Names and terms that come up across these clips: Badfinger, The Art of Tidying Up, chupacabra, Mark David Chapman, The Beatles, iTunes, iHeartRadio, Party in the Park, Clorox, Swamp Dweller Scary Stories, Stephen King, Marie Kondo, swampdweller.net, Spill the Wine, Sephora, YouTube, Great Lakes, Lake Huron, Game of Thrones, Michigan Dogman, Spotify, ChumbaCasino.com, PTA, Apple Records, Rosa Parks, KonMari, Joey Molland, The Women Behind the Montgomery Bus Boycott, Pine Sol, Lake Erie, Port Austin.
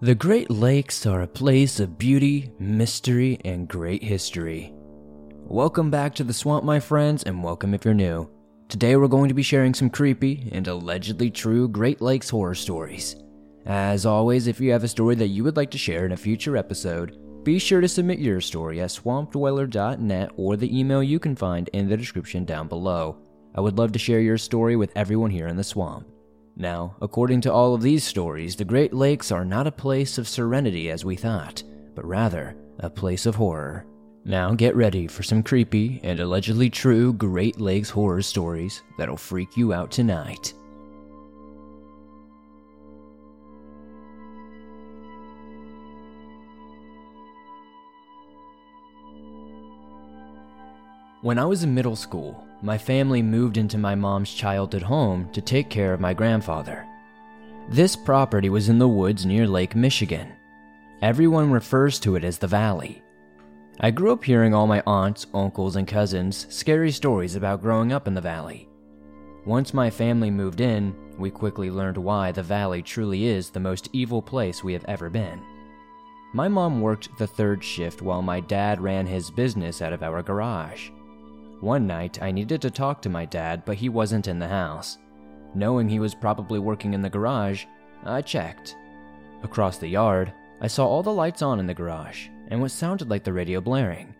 The Great Lakes are a place of beauty, mystery, and great history. Welcome back to The Swamp, my friends, and welcome if you're new. Today we're going to be sharing some creepy and allegedly true Great Lakes horror stories. As always, if you have a story that you would like to share in a future episode, be sure to submit your story at swampdweller.net or the email you can find in the description down below. I would love to share your story with everyone here in The Swamp. Now, according to all of these stories, the Great Lakes are not a place of serenity as we thought, but rather a place of horror. Now get ready for some creepy and allegedly true Great Lakes horror stories that'll freak you out tonight. When I was in middle school, my family moved into my mom's childhood home to take care of my grandfather. This property was in the woods near Lake Michigan. Everyone refers to it as the Valley. I grew up hearing all my aunts, uncles, and cousins scary stories about growing up in the Valley. Once my family moved in, we quickly learned why the Valley truly is the most evil place we have ever been. My mom worked the third shift while my dad ran his business out of our garage. One night, I needed to talk to my dad, but he wasn't in the house. Knowing he was probably working in the garage, I checked. Across the yard, I saw all the lights on in the garage and what sounded like the radio blaring.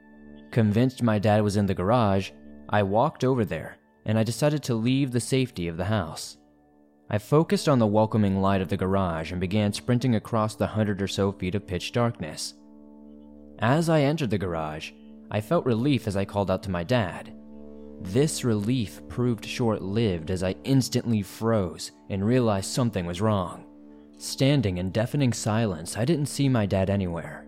Convinced my dad was in the garage, I walked over there and I decided to leave the safety of the house. I focused on the welcoming light of the garage and began sprinting across the 100 or so feet of pitch darkness. As I entered the garage, I felt relief as I called out to my dad. This relief proved short-lived as I instantly froze and realized something was wrong. Standing in deafening silence, I didn't see my dad anywhere.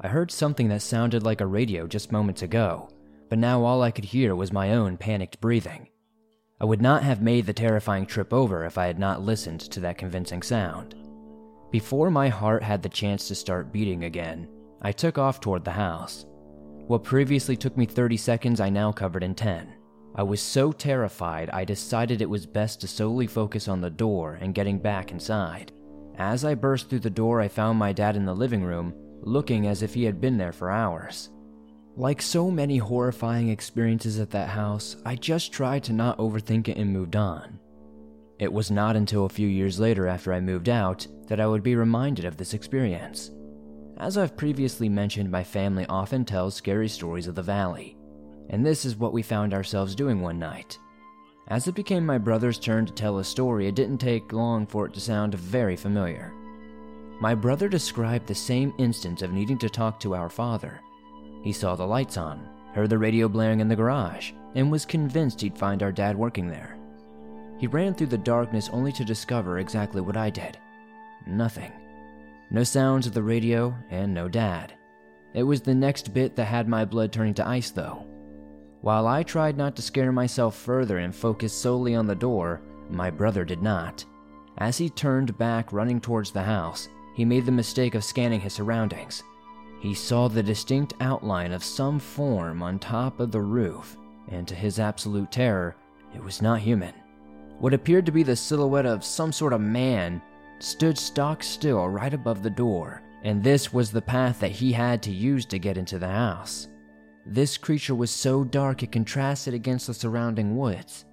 I heard something that sounded like a radio just moments ago, but now all I could hear was my own panicked breathing. I would not have made the terrifying trip over if I had not listened to that convincing sound. Before my heart had the chance to start beating again, I took off toward the house. What previously took me 30 seconds, I now covered in 10. I was so terrified, I decided it was best to solely focus on the door and getting back inside. As I burst through the door, I found my dad in the living room, looking as if he had been there for hours. Like so many horrifying experiences at that house, I just tried to not overthink it and moved on. It was not until a few years later after I moved out that I would be reminded of this experience. As I've previously mentioned, my family often tells scary stories of the Valley, and this is what we found ourselves doing one night. As it became my brother's turn to tell a story, it didn't take long for it to sound very familiar. My brother described the same instance of needing to talk to our father. He saw the lights on, heard the radio blaring in the garage, and was convinced he'd find our dad working there. He ran through the darkness only to discover exactly what I did. Nothing. No sounds of the radio, and no dad. It was the next bit that had my blood turning to ice, though. While I tried not to scare myself further and focused solely on the door, my brother did not. As he turned back running towards the house, he made the mistake of scanning his surroundings. He saw the distinct outline of some form on top of the roof, and to his absolute terror, it was not human. What appeared to be the silhouette of some sort of man stood stock still right above the door, and this was the path that he had to use to get into the house. This creature was so dark it contrasted against the surrounding woods.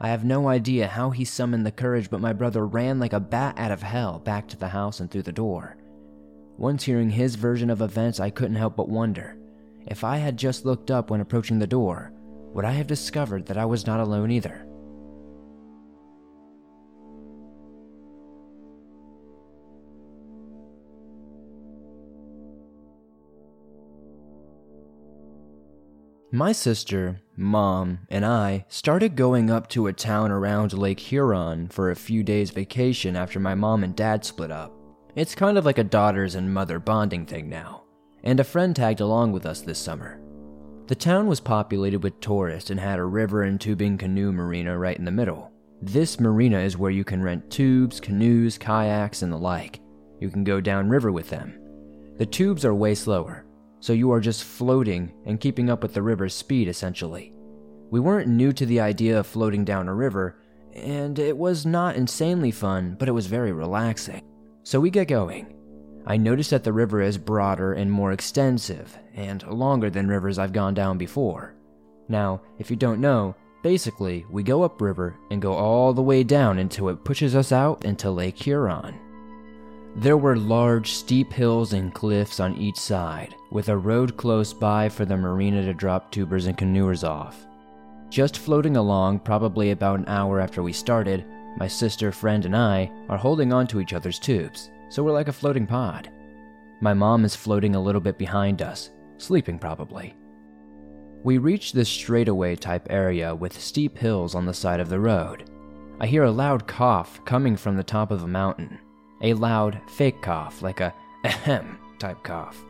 I have no idea how he summoned the courage, but my brother ran like a bat out of hell back to the house and through the door. Once hearing his version of events, I couldn't help but wonder, if I had just looked up when approaching the door, would I have discovered that I was not alone either? My sister Mom and I started going up to a town around Lake Huron for a few days vacation after my mom and dad split up. It's kind of like a daughters and mother bonding thing now, and a friend tagged along with us this summer. The town was populated with tourists and had a river and tubing canoe marina right in the middle. This marina is where you can rent tubes, canoes, kayaks, and the like. You can go downriver with them. The tubes are way slower, so you are just floating and keeping up with the river's speed, essentially. We weren't new to the idea of floating down a river, and it was not insanely fun, but it was very relaxing. So we get going. I notice that the river is broader and more extensive, and longer than rivers I've gone down before. Now, if you don't know, basically, we go upriver and go all the way down until it pushes us out into Lake Huron. There were large, steep hills and cliffs on each side, with a road close by for the marina to drop tubers and canoers off. Just floating along, probably about an hour after we started, my sister, friend, and I are holding on to each other's tubes, so we're like a floating pod. My mom is floating a little bit behind us, sleeping probably. We reach this straightaway type area with steep hills on the side of the road. I hear a loud cough coming from the top of a mountain. A loud, fake cough, like a ahem type cough.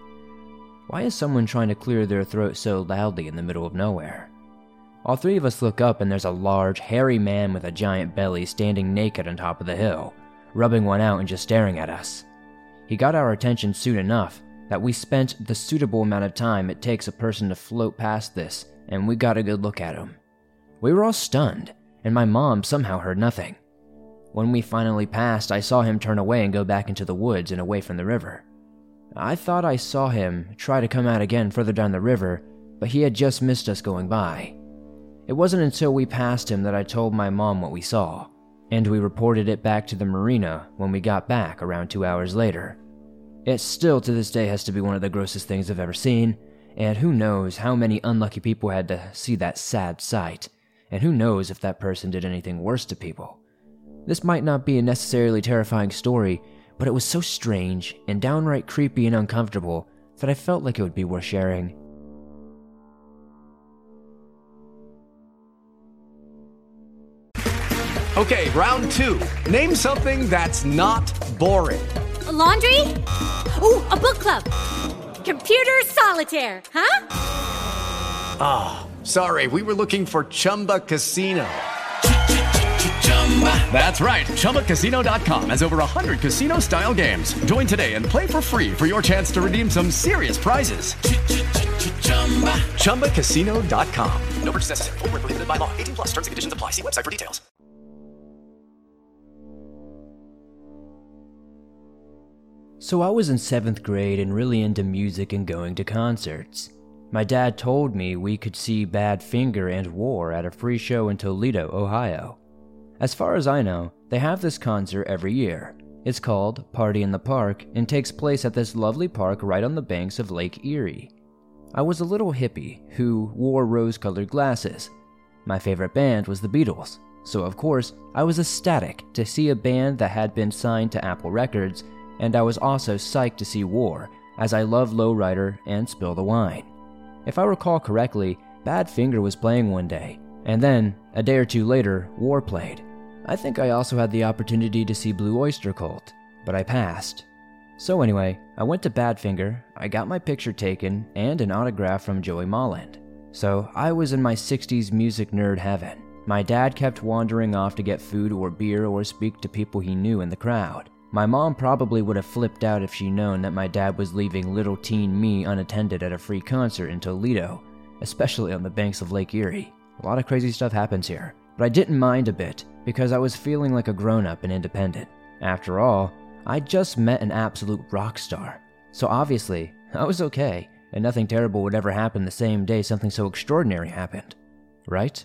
Why is someone trying to clear their throat so loudly in the middle of nowhere? All three of us look up and there's a large, hairy man with a giant belly standing naked on top of the hill, rubbing one out and just staring at us. He got our attention soon enough that we spent the suitable amount of time it takes a person to float past this, and we got a good look at him. We were all stunned, and my mom somehow heard nothing. When we finally passed, I saw him turn away and go back into the woods and away from the river. I thought I saw him try to come out again further down the river, but he had just missed us going by. It wasn't until we passed him that I told my mom what we saw, and we reported it back to the marina when we got back around 2 hours later. It still to this day has to be one of the grossest things I've ever seen, and who knows how many unlucky people had to see that sad sight, and who knows if that person did anything worse to people. This might not be a necessarily terrifying story, but it was so strange and downright creepy and uncomfortable that I felt like it would be worth sharing. Okay, round two. Name something that's not boring. A laundry? Ooh, a book club. Computer solitaire, huh? Ah, oh, sorry, we were looking for Chumba Casino. That's right, ChumbaCasino.com has over 100 casino-style games. Join today and play for free for your chance to redeem some serious prizes. ChumbaCasino.com. No purchase necessary. Void where prohibited by law. 18 plus terms and conditions apply. See website for details. So I was in 7th grade and really into music and going to concerts. My dad told me we could see Badfinger and War at a free show in Toledo, Ohio. As far as I know, they have this concert every year. It's called Party in the Park and takes place at this lovely park right on the banks of Lake Erie. I was a little hippie who wore rose-colored glasses. My favorite band was the Beatles, so of course I was ecstatic to see a band that had been signed to Apple Records, and I was also psyched to see War, as I love Lowrider and Spill the Wine. If I recall correctly, Badfinger was playing one day, and then, a day or two later, War played. I think I also had the opportunity to see Blue Oyster Cult, but I passed. So anyway, I went to Badfinger, I got my picture taken, and an autograph from Joey Molland. So I was in my 60s music nerd heaven. My dad kept wandering off to get food or beer or speak to people he knew in the crowd. My mom probably would have flipped out if she known that my dad was leaving little teen me unattended at a free concert in Toledo, especially on the banks of Lake Erie. A lot of crazy stuff happens here, but I didn't mind a bit because I was feeling like a grown-up and independent. After all, I just met an absolute rock star, so obviously I was okay, and nothing terrible would ever happen the same day something so extraordinary happened, right?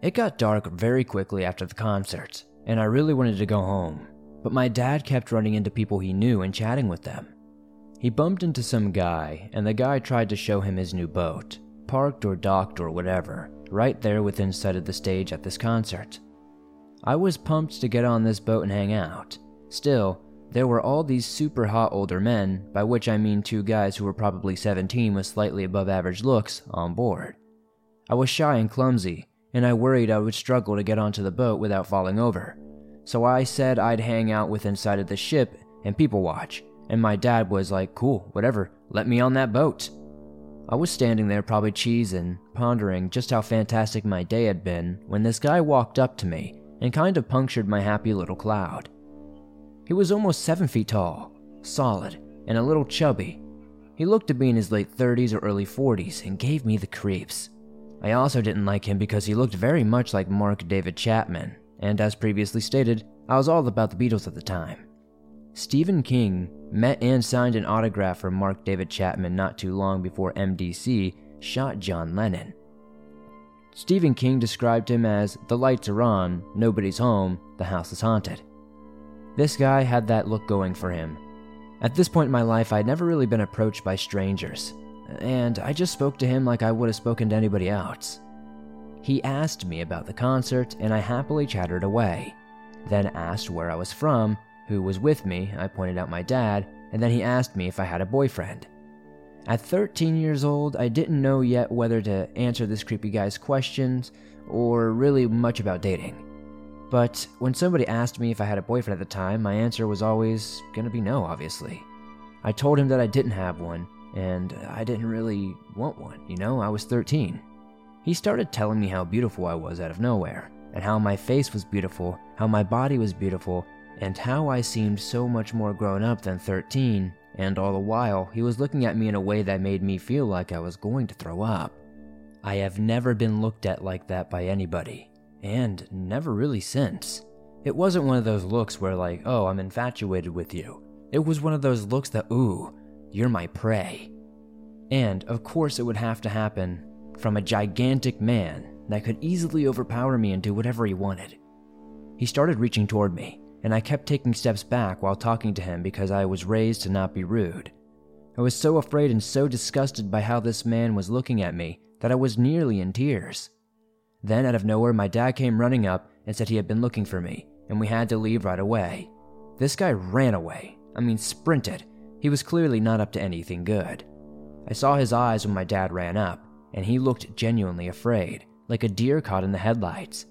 It got dark very quickly after the concert, and I really wanted to go home, but my dad kept running into people he knew and chatting with them. He bumped into some guy, and the guy tried to show him his new boat, parked or docked or whatever, right there within sight of the stage at this concert. I was pumped to get on this boat and hang out. Still, there were all these super hot older men, by which I mean two guys who were probably 17 with slightly above average looks, on board. I was shy and clumsy, and I worried I would struggle to get onto the boat without falling over. So I said I'd hang out with inside of the ship and people watch, and my dad was like, cool, whatever, let me on that boat. I was standing there probably cheesing, pondering just how fantastic my day had been when this guy walked up to me and kind of punctured my happy little cloud. He was almost 7 feet tall, solid, and a little chubby. He looked to be in his late 30s or early 40s and gave me the creeps. I also didn't like him because he looked very much like Mark David Chapman, and as previously stated, I was all about the Beatles at the time. Stephen King met and signed an autograph for Mark David Chapman not too long before MDC shot John Lennon. Stephen King described him as, the lights are on, nobody's home, the house is haunted. This guy had that look going for him. At this point in my life, I'd never really been approached by strangers, and I just spoke to him like I would have spoken to anybody else. He asked me about the concert, and I happily chattered away, then asked where I was from, who was with me. I pointed out my dad, and then he asked me if I had a boyfriend. At 13 years old, I didn't know yet whether to answer this creepy guy's questions or really much about dating. But when somebody asked me if I had a boyfriend at the time, my answer was always going to be no, obviously. I told him that I didn't have one, and I didn't really want one, you know, I was 13. He started telling me how beautiful I was out of nowhere, and how my face was beautiful, how my body was beautiful, and how I seemed so much more grown up than 13, and all the while, he was looking at me in a way that made me feel like I was going to throw up. I have never been looked at like that by anybody, and never really since. It wasn't one of those looks where like, oh, I'm infatuated with you. It was one of those looks that, ooh, you're my prey. And of course it would have to happen from a gigantic man that could easily overpower me and do whatever he wanted. He started reaching toward me, and I kept taking steps back while talking to him because I was raised to not be rude. I was so afraid and so disgusted by how this man was looking at me that I was nearly in tears. Then out of nowhere, my dad came running up and said he had been looking for me, and we had to leave right away. This guy ran away, I mean sprinted. He was clearly not up to anything good. I saw his eyes when my dad ran up, and he looked genuinely afraid, like a deer caught in the headlights.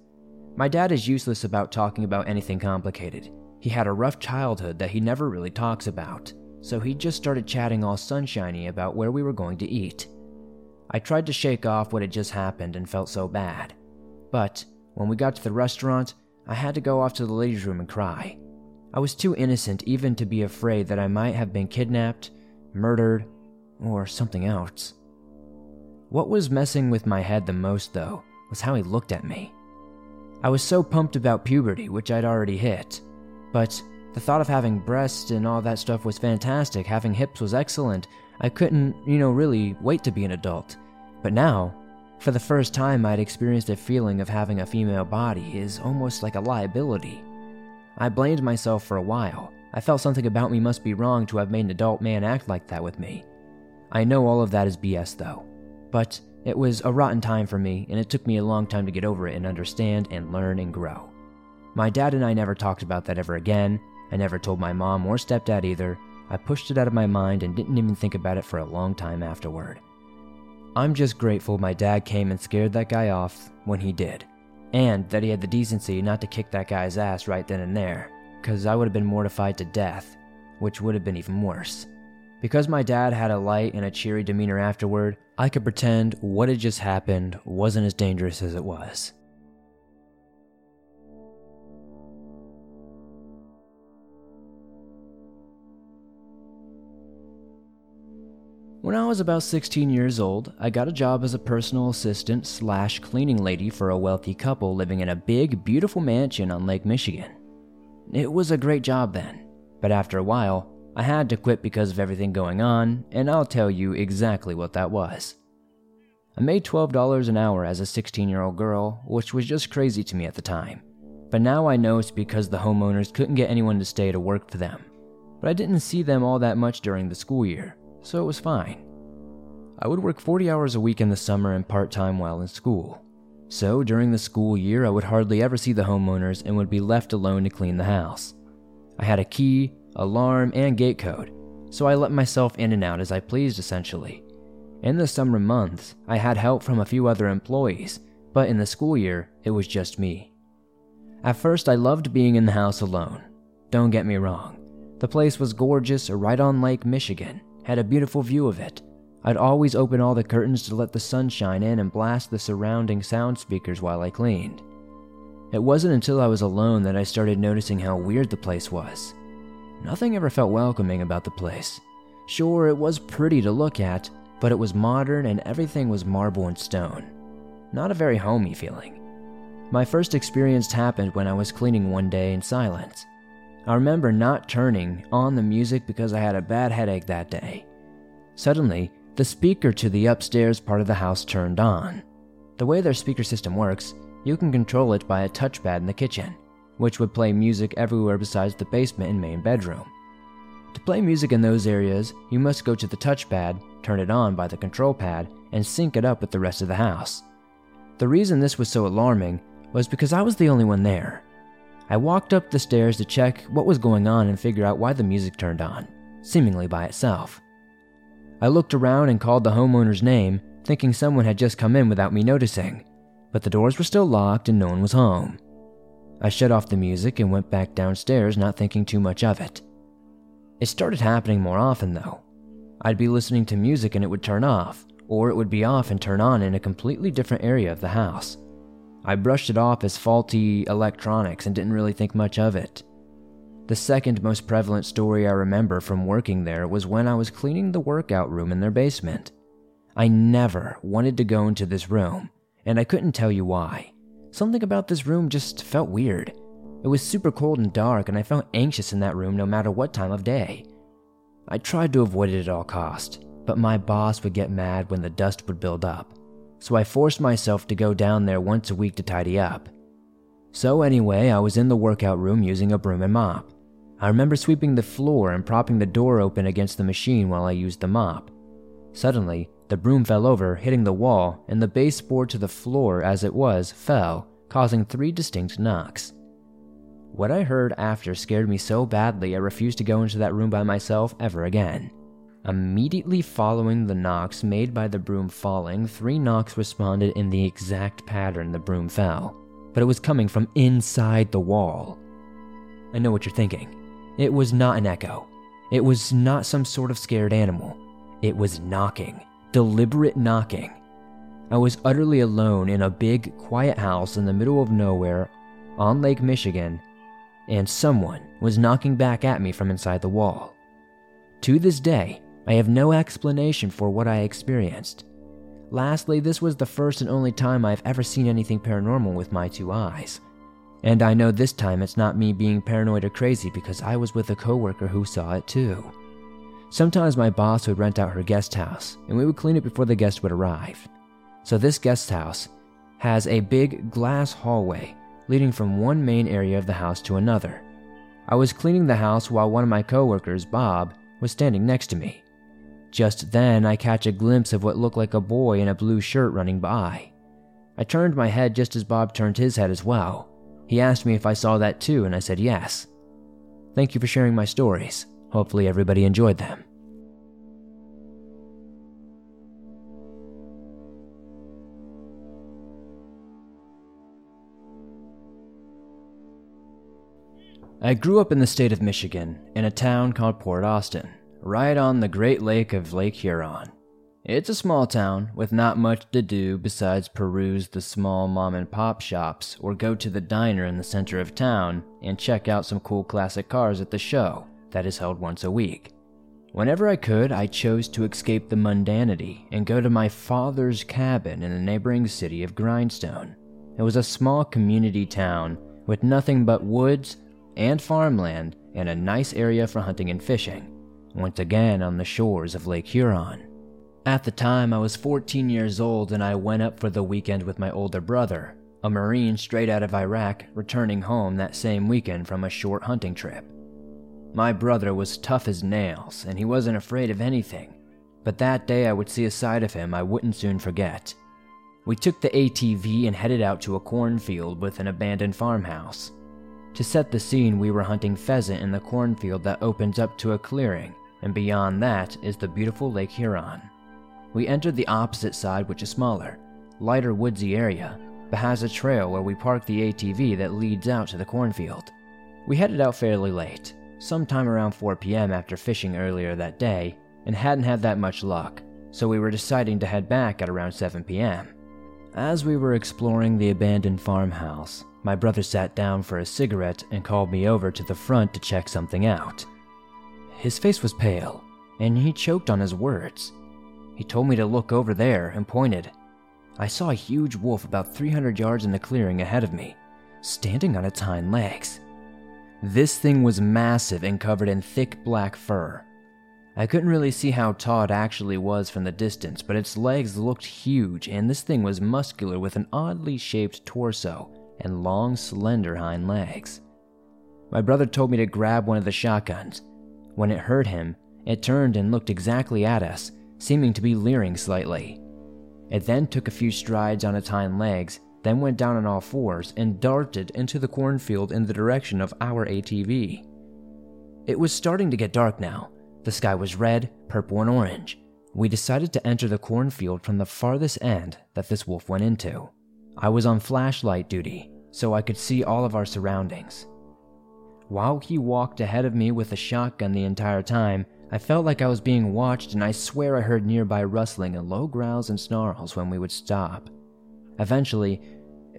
My dad is useless about talking about anything complicated. He had a rough childhood that he never really talks about, so he just started chatting all sunshiny about where we were going to eat. I tried to shake off what had just happened and felt so bad. But when we got to the restaurant, I had to go off to the ladies' room and cry. I was too innocent even to be afraid that I might have been kidnapped, murdered, or something else. What was messing with my head the most, though, was how he looked at me. I was so pumped about puberty, which I'd already hit, but the thought of having breasts and all that stuff was fantastic, having hips was excellent, I couldn't, really wait to be an adult. But now, for the first time I'd experienced a feeling of having a female body is almost like a liability. I blamed myself for a while, I felt something about me must be wrong to have made an adult man act like that with me. I know all of that is BS though, but it was a rotten time for me, and it took me a long time to get over it and understand and learn and grow. My dad and I never talked about that ever again. I never told my mom or stepdad either. I pushed it out of my mind and didn't even think about it for a long time afterward. I'm just grateful my dad came and scared that guy off when he did, and that he had the decency not to kick that guy's ass right then and there, because I would have been mortified to death, which would have been even worse. Because my dad had a light and a cheery demeanor afterward, I could pretend what had just happened wasn't as dangerous as it was. When I was about 16 years old, I got a job as a personal assistant / cleaning lady for a wealthy couple living in a big, beautiful mansion on Lake Michigan. It was a great job then, but after a while, I had to quit because of everything going on, and I'll tell you exactly what that was. I made $12 an hour as a 16-year-old girl, which was just crazy to me at the time. But now I know it's because the homeowners couldn't get anyone to stay to work for them. But I didn't see them all that much during the school year, so it was fine. I would work 40 hours a week in the summer and part-time while in school. So during the school year, I would hardly ever see the homeowners and would be left alone to clean the house. I had a key, alarm, and gate code, so I let myself in and out as I pleased essentially. In the summer months, I had help from a few other employees, but in the school year, it was just me. At first, I loved being in the house alone. Don't get me wrong. The place was gorgeous, right on Lake Michigan, had a beautiful view of it. I'd always open all the curtains to let the sun shine in and blast the surrounding sound speakers while I cleaned. It wasn't until I was alone that I started noticing how weird the place was. Nothing ever felt welcoming about the place. Sure, it was pretty to look at, but it was modern and everything was marble and stone. Not a very homey feeling. My first experience happened when I was cleaning one day in silence. I remember not turning on the music because I had a bad headache that day. Suddenly, the speaker to the upstairs part of the house turned on. The way their speaker system works, you can control it by a touchpad in the kitchen, which would play music everywhere besides the basement and main bedroom. To play music in those areas, you must go to the touchpad, turn it on by the control pad, and sync it up with the rest of the house. The reason this was so alarming was because I was the only one there. I walked up the stairs to check what was going on and figure out why the music turned on, seemingly by itself. I looked around and called the homeowner's name, thinking someone had just come in without me noticing, but the doors were still locked and no one was home. I shut off the music and went back downstairs, not thinking too much of it. It started happening more often though. I'd be listening to music and it would turn off, or it would be off and turn on in a completely different area of the house. I brushed it off as faulty electronics and didn't really think much of it. The second most prevalent story I remember from working there was when I was cleaning the workout room in their basement. I never wanted to go into this room, and I couldn't tell you why. Something about this room just felt weird. It was super cold and dark, and I felt anxious in that room no matter what time of day. I tried to avoid it at all costs, but my boss would get mad when the dust would build up. So I forced myself to go down there once a week to tidy up. So anyway, I was in the workout room using a broom and mop. I remember sweeping the floor and propping the door open against the machine while I used the mop. Suddenly, the broom fell over, hitting the wall, and the baseboard to the floor as it was fell, causing 3 distinct knocks. What I heard after scared me so badly I refused to go into that room by myself ever again. Immediately following the knocks made by the broom falling, 3 knocks responded in the exact pattern the broom fell, but it was coming from inside the wall. I know what you're thinking. It was not an echo. It was not some sort of scared animal. It was knocking. Deliberate knocking. I was utterly alone in a big, quiet house in the middle of nowhere on Lake Michigan, and someone was knocking back at me from inside the wall. To this day, I have no explanation for what I experienced. Lastly, this was the first and only time I've ever seen anything paranormal with my 2 eyes. And I know this time it's not me being paranoid or crazy because I was with a coworker who saw it too. Sometimes my boss would rent out her guest house, and we would clean it before the guest would arrive. So this guest house has a big glass hallway leading from one main area of the house to another. I was cleaning the house while one of my coworkers, Bob, was standing next to me. Just then, I catch a glimpse of what looked like a boy in a blue shirt running by. I turned my head just as Bob turned his head as well. He asked me if I saw that too, and I said yes. Thank you for sharing my stories. Hopefully everybody enjoyed them. I grew up in the state of Michigan, in a town called Port Austin, right on the Great Lake of Lake Huron. It's a small town with not much to do besides peruse the small mom-and-pop shops or go to the diner in the center of town and check out some cool classic cars at the show that is held once a week. Whenever I could, I chose to escape the mundanity and go to my father's cabin in the neighboring city of Grindstone. It was a small community town with nothing but woods and farmland and a nice area for hunting and fishing, once again on the shores of Lake Huron. At the time, I was 14 years old and I went up for the weekend with my older brother, a Marine straight out of Iraq, returning home that same weekend from a short hunting trip. My brother was tough as nails and he wasn't afraid of anything, but that day I would see a side of him I wouldn't soon forget. We took the ATV and headed out to a cornfield with an abandoned farmhouse. To set the scene, we were hunting pheasant in the cornfield that opens up to a clearing, and beyond that is the beautiful Lake Huron. We entered the opposite side, which is smaller, lighter woodsy area, but has a trail where we parked the ATV that leads out to the cornfield. We headed out fairly late, sometime around 4 p.m. after fishing earlier that day, and hadn't had that much luck, so we were deciding to head back at around 7 p.m. As we were exploring the abandoned farmhouse, my brother sat down for a cigarette and called me over to the front to check something out. His face was pale, and he choked on his words. He told me to look over there and pointed. I saw a huge wolf about 300 yards in the clearing ahead of me, standing on its hind legs. This thing was massive and covered in thick black fur. I couldn't really see how tall it actually was from the distance, but its legs looked huge, and this thing was muscular with an oddly shaped torso and long, slender hind legs. My brother told me to grab one of the shotguns. When it heard him, it turned and looked exactly at us, seeming to be leering slightly. It then took a few strides on its hind legs, then went down on all fours and darted into the cornfield in the direction of our ATV. It was starting to get dark now. The sky was red, purple, and orange. We decided to enter the cornfield from the farthest end that this wolf went into. I was on flashlight duty, so I could see all of our surroundings. While he walked ahead of me with a shotgun the entire time, I felt like I was being watched, and I swear I heard nearby rustling and low growls and snarls when we would stop. Eventually,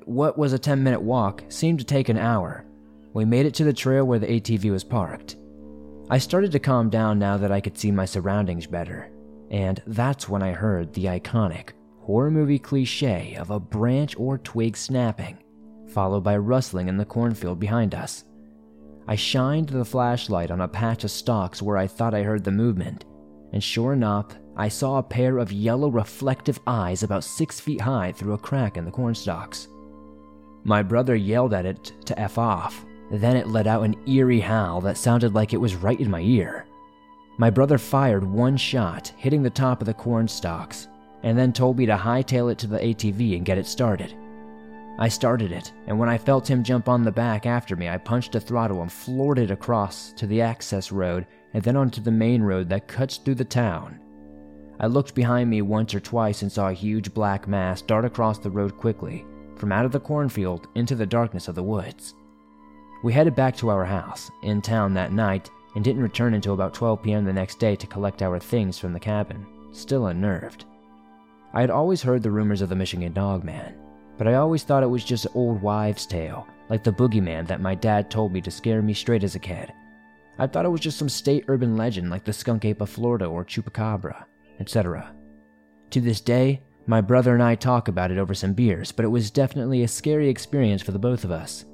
what was a 10-minute walk seemed to take an hour. We made it to the trail where the ATV was parked. I started to calm down now that I could see my surroundings better, and that's when I heard the iconic horror movie cliche of a branch or twig snapping, followed by rustling in the cornfield behind us. I shined the flashlight on a patch of stalks where I thought I heard the movement, and sure enough, I saw a pair of yellow reflective eyes about 6 feet high through a crack in the cornstalks. My brother yelled at it to F off. Then it let out an eerie howl that sounded like it was right in my ear. My brother fired one shot, hitting the top of the corn stalks, and then told me to hightail it to the ATV and get it started. I started it, and when I felt him jump on the back after me, I punched a throttle and floored it across to the access road and then onto the main road that cuts through the town. I looked behind me once or twice and saw a huge black mass dart across the road quickly, from out of the cornfield into the darkness of the woods. We headed back to our house, in town that night, and didn't return until about 12 p.m. the next day to collect our things from the cabin, still unnerved. I had always heard the rumors of the Michigan Dogman, but I always thought it was just an old wives' tale, like the boogeyman that my dad told me to scare me straight as a kid. I thought it was just some state urban legend like the skunk ape of Florida or chupacabra, etc. To this day, my brother and I talk about it over some beers, but it was definitely a scary experience for the both of us.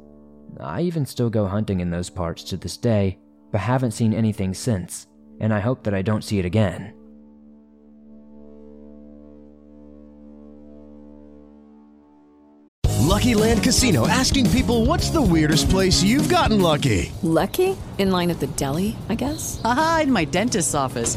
I even still go hunting in those parts to this day, but haven't seen anything since, and I hope that I don't see it again. Lucky Land Casino, asking people, what's the weirdest place you've gotten lucky? Lucky? In line at the deli, I guess? Aha, in my dentist's office.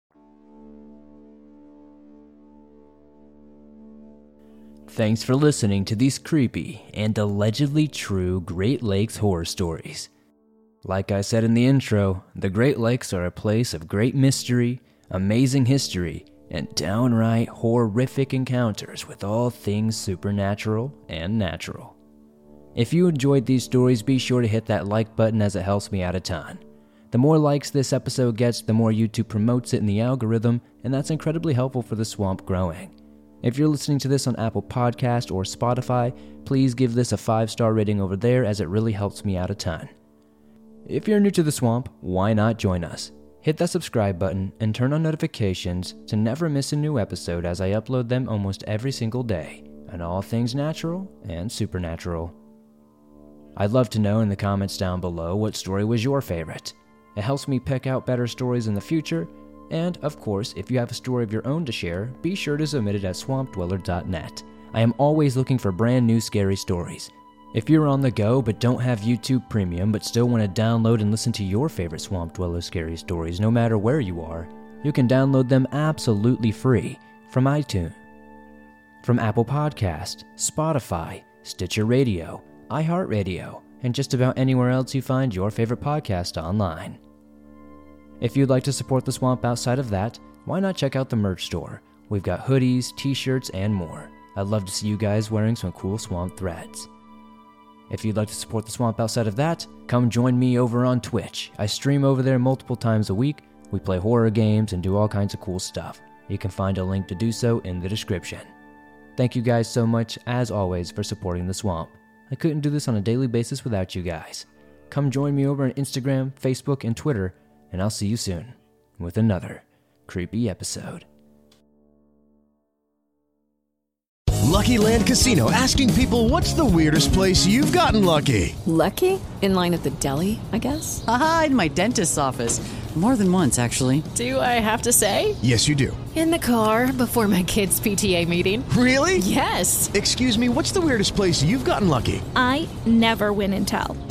Thanks for listening to these creepy and allegedly true Great Lakes horror stories. Like I said in the intro, the Great Lakes are a place of great mystery, amazing history, and downright horrific encounters with all things supernatural and natural. If you enjoyed these stories, be sure to hit that like button, as it helps me out a ton. The more likes this episode gets, the more YouTube promotes it in the algorithm, and that's incredibly helpful for the swamp growing. If you're listening to this on Apple Podcast or Spotify, please give this a 5-star rating over there, as it really helps me out a ton. If you're new to the swamp, why not join us? Hit that subscribe button and turn on notifications to never miss a new episode, as I upload them almost every single day on all things natural and supernatural. I'd love to know in the comments down below what story was your favorite. It helps me pick out better stories in the future. And, of course, if you have a story of your own to share, be sure to submit it at swampdweller.net. I am always looking for brand new scary stories. If you're on the go but don't have YouTube Premium but still want to download and listen to your favorite Swamp Dweller scary stories no matter where you are, you can download them absolutely free from iTunes, from Apple Podcasts, Spotify, Stitcher Radio, iHeartRadio, and just about anywhere else you find your favorite podcast online. If you'd like to support the Swamp outside of that, why not check out the merch store? We've got hoodies, t-shirts, and more. I'd love to see you guys wearing some cool Swamp threads. If you'd like to support the Swamp outside of that, come join me over on Twitch. I stream over there multiple times a week. We play horror games and do all kinds of cool stuff. You can find a link to do so in the description. Thank you guys so much, as always, for supporting the Swamp. I couldn't do this on a daily basis without you guys. Come join me over on Instagram, Facebook, and Twitter, and I'll see you soon with another creepy episode. Lucky Land Casino, asking people, what's the weirdest place you've gotten lucky? Lucky? In line at the deli, I guess? Aha, in my dentist's office. More than once, actually. Do I have to say? Yes, you do. In the car, before my kids' PTA meeting. Really? Yes. Excuse me, what's the weirdest place you've gotten lucky? I never win and tell.